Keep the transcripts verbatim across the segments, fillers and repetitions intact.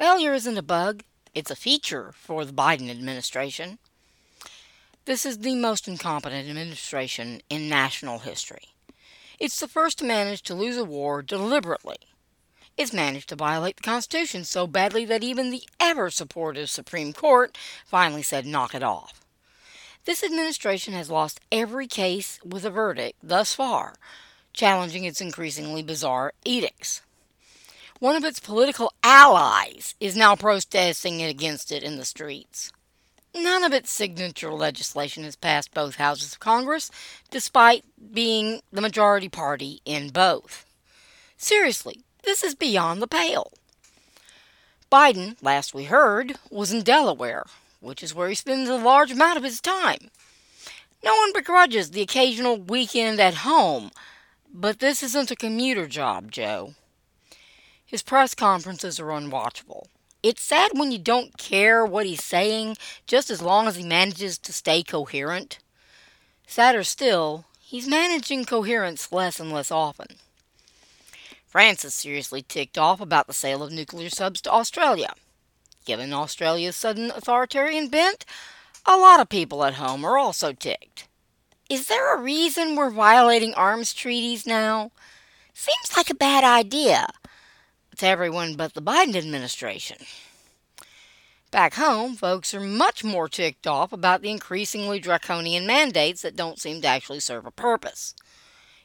Failure isn't a bug, it's a feature for the Biden administration. This is the most incompetent administration in national history. It's the first to manage to lose a war deliberately. It's managed to violate the Constitution so badly that even the ever-supportive Supreme Court finally said knock it off. This administration has lost every case with a verdict thus far, challenging its increasingly bizarre edicts. One of its political allies is now protesting against it in the streets. None of its signature legislation has passed both houses of Congress, despite being the majority party in both. Seriously, this is beyond the pale. Biden, last we heard, was in Delaware, which is where he spends a large amount of his time. No one begrudges the occasional weekend at home, but this isn't a commuter job, Joe. His press conferences are unwatchable. It's sad when you don't care what he's saying, just as long as he manages to stay coherent. Sadder still, he's managing coherence less and less often. France is seriously ticked off about the sale of nuclear subs to Australia. Given Australia's sudden authoritarian bent, a lot of people at home are also ticked. Is there a reason we're violating arms treaties now? Seems like a bad idea. To everyone but the Biden administration. Back home, folks are much more ticked off about the increasingly draconian mandates that don't seem to actually serve a purpose.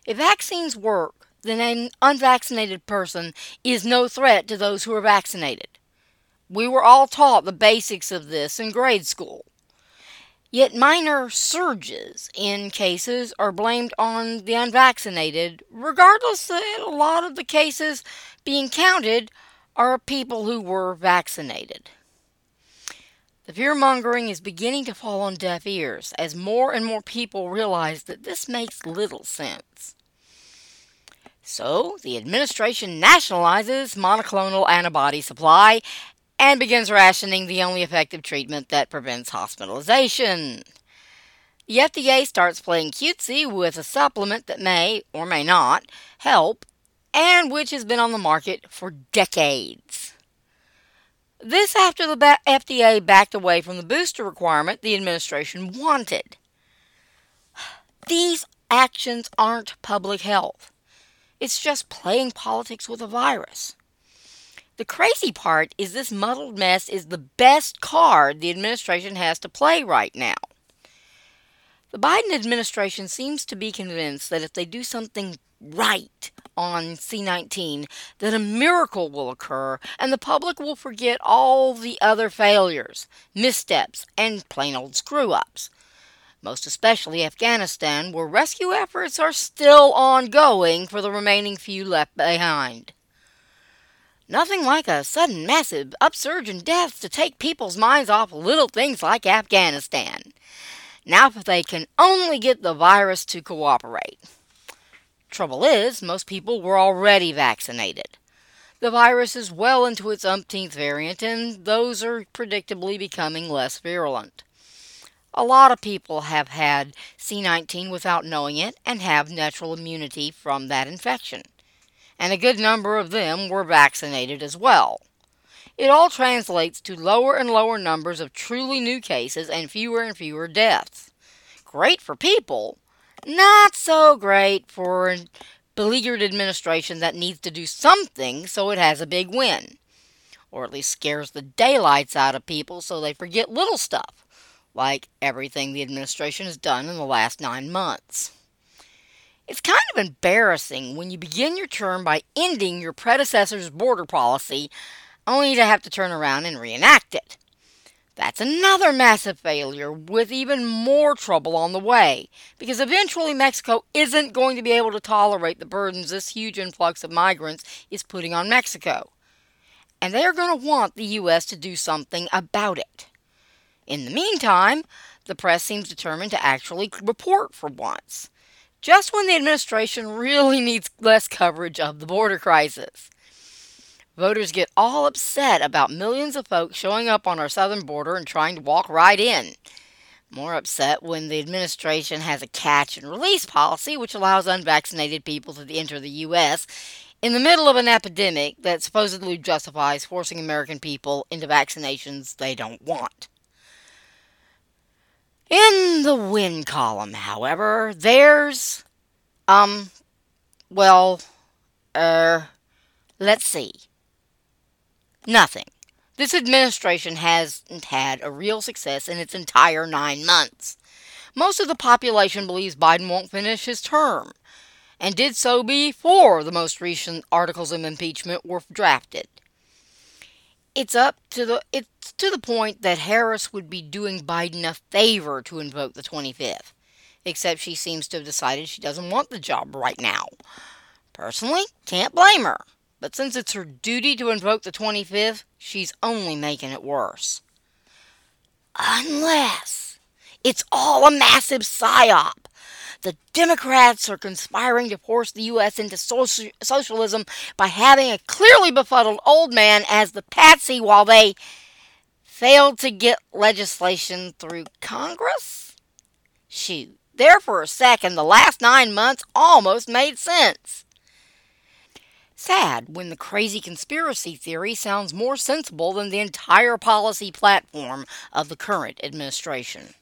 If vaccines work, then an unvaccinated person is no threat to those who are vaccinated. We were all taught the basics of this in grade school. Yet minor surges in cases are blamed on the unvaccinated, regardless that a lot of the cases being counted are people who were vaccinated. The fear-mongering is beginning to fall on deaf ears as more and more people realize that this makes little sense. So, the administration nationalizes monoclonal antibody supply and begins rationing the only effective treatment that prevents hospitalization. The F D A starts playing cutesy with a supplement that may, or may not, help, and which has been on the market for decades. This after the F D A backed away from the booster requirement the administration wanted. These actions aren't public health. It's just playing politics with a virus. The crazy part is this muddled mess is the best card the administration has to play right now. The Biden administration seems to be convinced that if they do something right on C nineteen, that a miracle will occur and the public will forget all the other failures, missteps, and plain old screw-ups. Most especially Afghanistan, where rescue efforts are still ongoing for the remaining few left behind. Nothing like a sudden massive upsurge in deaths to take people's minds off little things like Afghanistan. Now if they can only get the virus to cooperate. Trouble is, most people were already vaccinated. The virus is well into its umpteenth variant, and those are predictably becoming less virulent. A lot of people have had C nineteen without knowing it and have natural immunity from that infection. And a good number of them were vaccinated as well. It all translates to lower and lower numbers of truly new cases and fewer and fewer deaths. Great for people, not so great for a beleaguered administration that needs to do something so it has a big win. Or at least scares the daylights out of people so they forget little stuff, like everything the administration has done in the last nine months. It's kind of embarrassing when you begin your term by ending your predecessor's border policy, only to have to turn around and reenact it. That's another massive failure with even more trouble on the way, because eventually Mexico isn't going to be able to tolerate the burdens this huge influx of migrants is putting on Mexico. And they are going to want the U S to do something about it. In the meantime, the press seems determined to actually report for once. Just when the administration really needs less coverage of the border crisis. Voters get all upset about millions of folks showing up on our southern border and trying to walk right in. More upset when the administration has a catch and release policy which allows unvaccinated people to enter the U S In the middle of an epidemic that supposedly justifies forcing American people into vaccinations they don't want. In the win column, however, there's, um, well, uh, let's see. Nothing. This administration hasn't had a real success in its entire nine months. Most of the population believes Biden won't finish his term, and did so before the most recent articles of impeachment were drafted. It's up to the it's to the point that Harris would be doing Biden a favor to invoke the twenty-fifth, except she seems to have decided she doesn't want the job right now. Personally, can't blame her, but since it's her duty to invoke the twenty-fifth, she's only making it worse. Unless it's all a massive psyop. The Democrats are conspiring to force the U S into soci- socialism by having a clearly befuddled old man as the patsy while they failed to get legislation through Congress? Shoot, there for a second, the last nine months almost made sense. Sad when the crazy conspiracy theory sounds more sensible than the entire policy platform of the current administration.